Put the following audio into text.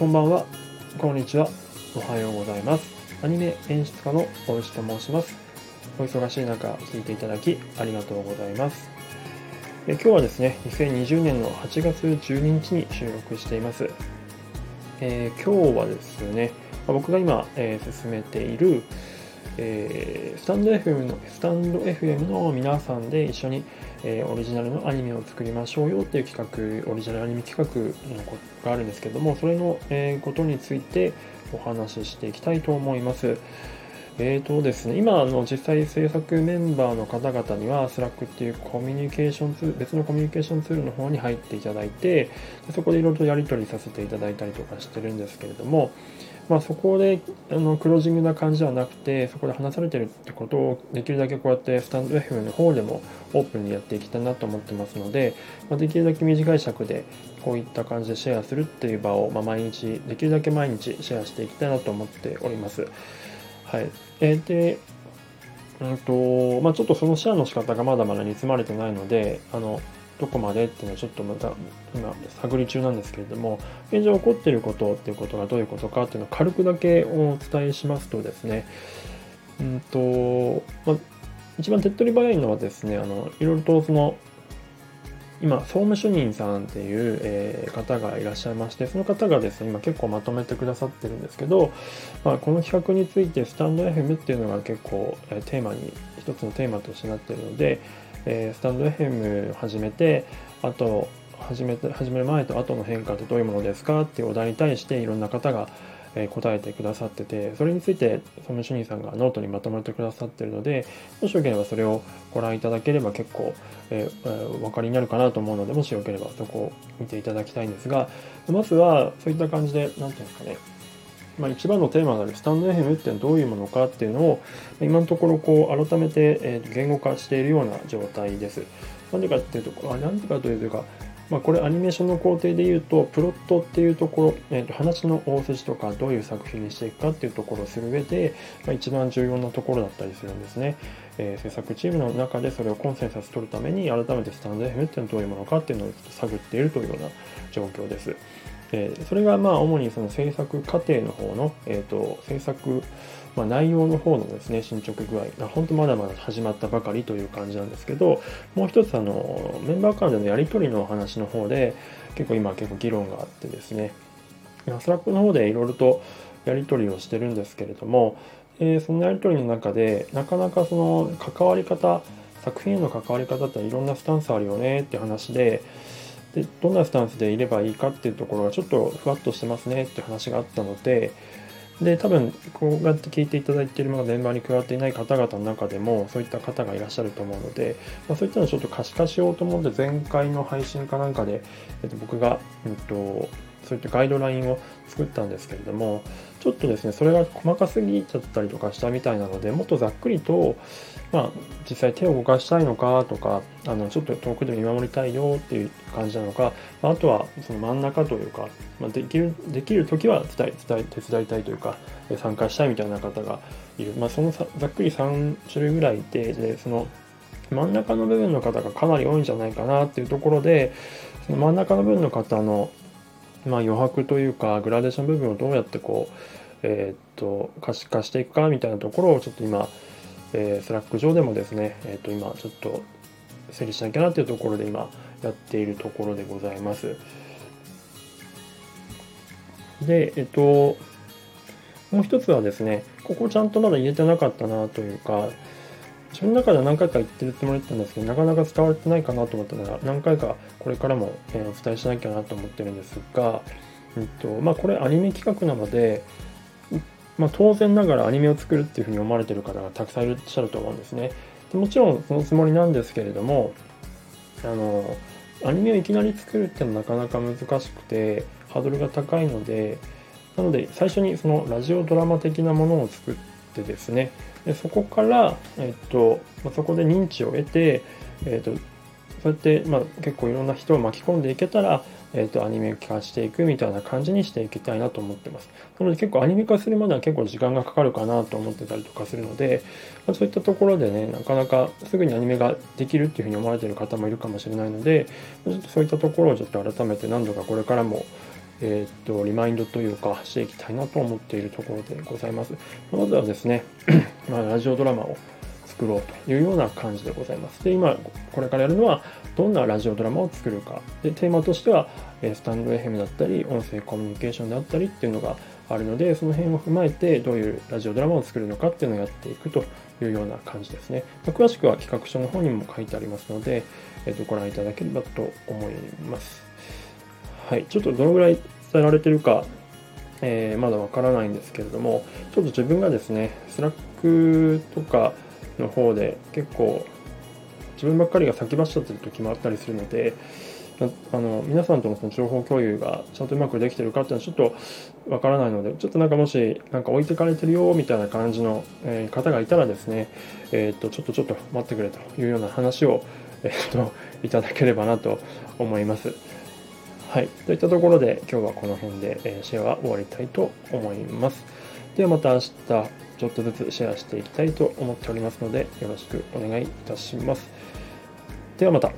こんばんは、こんにちは、おはようございます。アニメ演出家の大石と申します。お忙しい中、聞いていただきありがとうございます。今日はですね、2020年の8月12日に収録しています。今日はですね、僕が今、進めている、スタンド FM の皆さんで一緒に、オリジナルのアニメを作りましょうよっていう企画、オリジナルアニメ企画のことがあるんですけども、それの、ことについてお話ししていきたいと思います。ですね、今実際制作メンバーの方々には Slack っていうコミュニケーションツール、別のコミュニケーションツールの方に入っていただいて、そこでいろいろとやり取りさせていただいたりとかしてるんですけれども、そこでクロージングな感じではなくて、そこで話されてるってことをできるだけこうやってスタンド FM の方でもオープンにやっていきたいなと思ってますので、できるだけ短い尺でこういった感じでシェアするっていう場を、できるだけ毎日シェアしていきたいなと思っております。はい。ちょっとそのシェアの仕方がまだまだ煮詰まれてないので、どこまでっていうのはちょっとまた今探り中なんですけれども、現状起こっていることっていうことがどういうことかっていうのを軽くだけお伝えしますとですね、一番手っ取り早いのはですね、いろいろとその今総務主任さんっていう、方がいらっしゃいまして、その方がですね今結構まとめてくださってるんですけど、この企画についてスタンド FM っていうのが結構、一つのテーマとしてなっているので、スタンド FM を始める前と後の変化ってどういうものですかっていうお題に対していろんな方が答えてくださってて、それについて総務主任さんがノートにまとめてくださっているので、もしよければそれをご覧いただければ結構、お分かりになるかなと思うので、もしよければそこを見ていただきたいんですが、まずはそういった感じで、なんていうんですかね、一番のテーマであるスタンド FM ってどういうものかっていうのを今のところこう改めて言語化しているような状態です。なんでかというと、これアニメーションの工程でいうとプロットっていうところ、話の大筋とかどういう作品にしていくかっていうところをする上で、一番重要なところだったりするんですね。制作チームの中でそれをコンセンサス取るために改めてスタンド FM ってどういうものかっていうのを探っているというような状況です。それが主にその制作過程の方の、制作、内容の方のですね進捗具合、本当まだまだ始まったばかりという感じなんですけど、もう一つメンバー間でのやり取りの話の方で結構議論があってですね、スラックの方でいろいろとやり取りをしてるんですけれども、そのやり取りの中でなかなかその関わり方、作品への関わり方っていろんなスタンスあるよねって話で。どんなスタンスでいればいいかっていうところがちょっとふわっとしてますねって話があったので、多分こうやって聞いていただいているのがメンバーに加わっていない方々の中でもそういった方がいらっしゃると思うので、そういったのをちょっと可視化しようと思って、前回の配信かなんかで、僕が、そういったガイドラインを作ったんですけれども、ちょっとですねそれが細かすぎちゃったりとかしたみたいなので、もっとざっくりと、実際手を動かしたいのかとか、ちょっと遠くで見守りたいよっていう感じなのか、あとはその真ん中というか、できる時は手伝いたいというか参加したいみたいな方がいる、そのざっくり3種類ぐらいいて、その真ん中の部分の方がかなり多いんじゃないかなっていうところで、その真ん中の部分の方の余白というかグラデーション部分をどうやって可視化していくかみたいなところをちょっと今、スラック上でもですね、今ちょっと整理しなきゃなというところで今やっているところでございます。で、もう一つはですね、ここちゃんとまだ言えてなかったなというか、自分の中では何回か言ってるつもりだったんですけど、なかなか伝わってないかなと思ったら、何回かこれからもお伝えしなきゃなと思ってるんですが、これアニメ企画なので、当然ながらアニメを作るっていうふうに思われてる方がたくさんいらっしゃると思うんですね。でもちろんそのつもりなんですけれども、アニメをいきなり作るっていうのはなかなか難しくてハードルが高いので、なので最初にそのラジオドラマ的なものを作ってですね、そこから、そこで認知を得て、そうやって、結構いろんな人を巻き込んでいけたら、アニメ化していくみたいな感じにしていきたいなと思ってます。なので結構アニメ化するまでは結構時間がかかるかなと思ってたりとかするので、そういったところでね、なかなかすぐにアニメができるっていうふうに思われている方もいるかもしれないので、そういったところをちょっと改めて何度かこれからもリマインドというかしていきたいなと思っているところでございます。まずはですね、ラジオドラマを作ろうというような感じでございます。で、今これからやるのはどんなラジオドラマを作るかで、テーマとしてはスタンドFMだったり音声コミュニケーションだったりっていうのがあるので、その辺を踏まえてどういうラジオドラマを作るのかっていうのをやっていくというような感じですね。詳しくは企画書の方にも書いてありますので、ご覧いただければと思います。はい、ちょっとどのぐらい伝えられてるか、まだわからないんですけれども、ちょっと自分がですねスラックとかの方で結構自分ばっかりが先走っちゃってる時もあったりするので、皆さんとのその情報共有がちゃんとうまくできてるかっていうのはちょっとわからないので、ちょっともし置いてかれてるよみたいな感じの方がいたらですね、ちょっと待ってくれというような話をいただければなと思います。はい、といったところで今日はこの辺でシェアは終わりたいと思います。ではまた明日ちょっとずつシェアしていきたいと思っておりますのでよろしくお願いいたします。ではまた。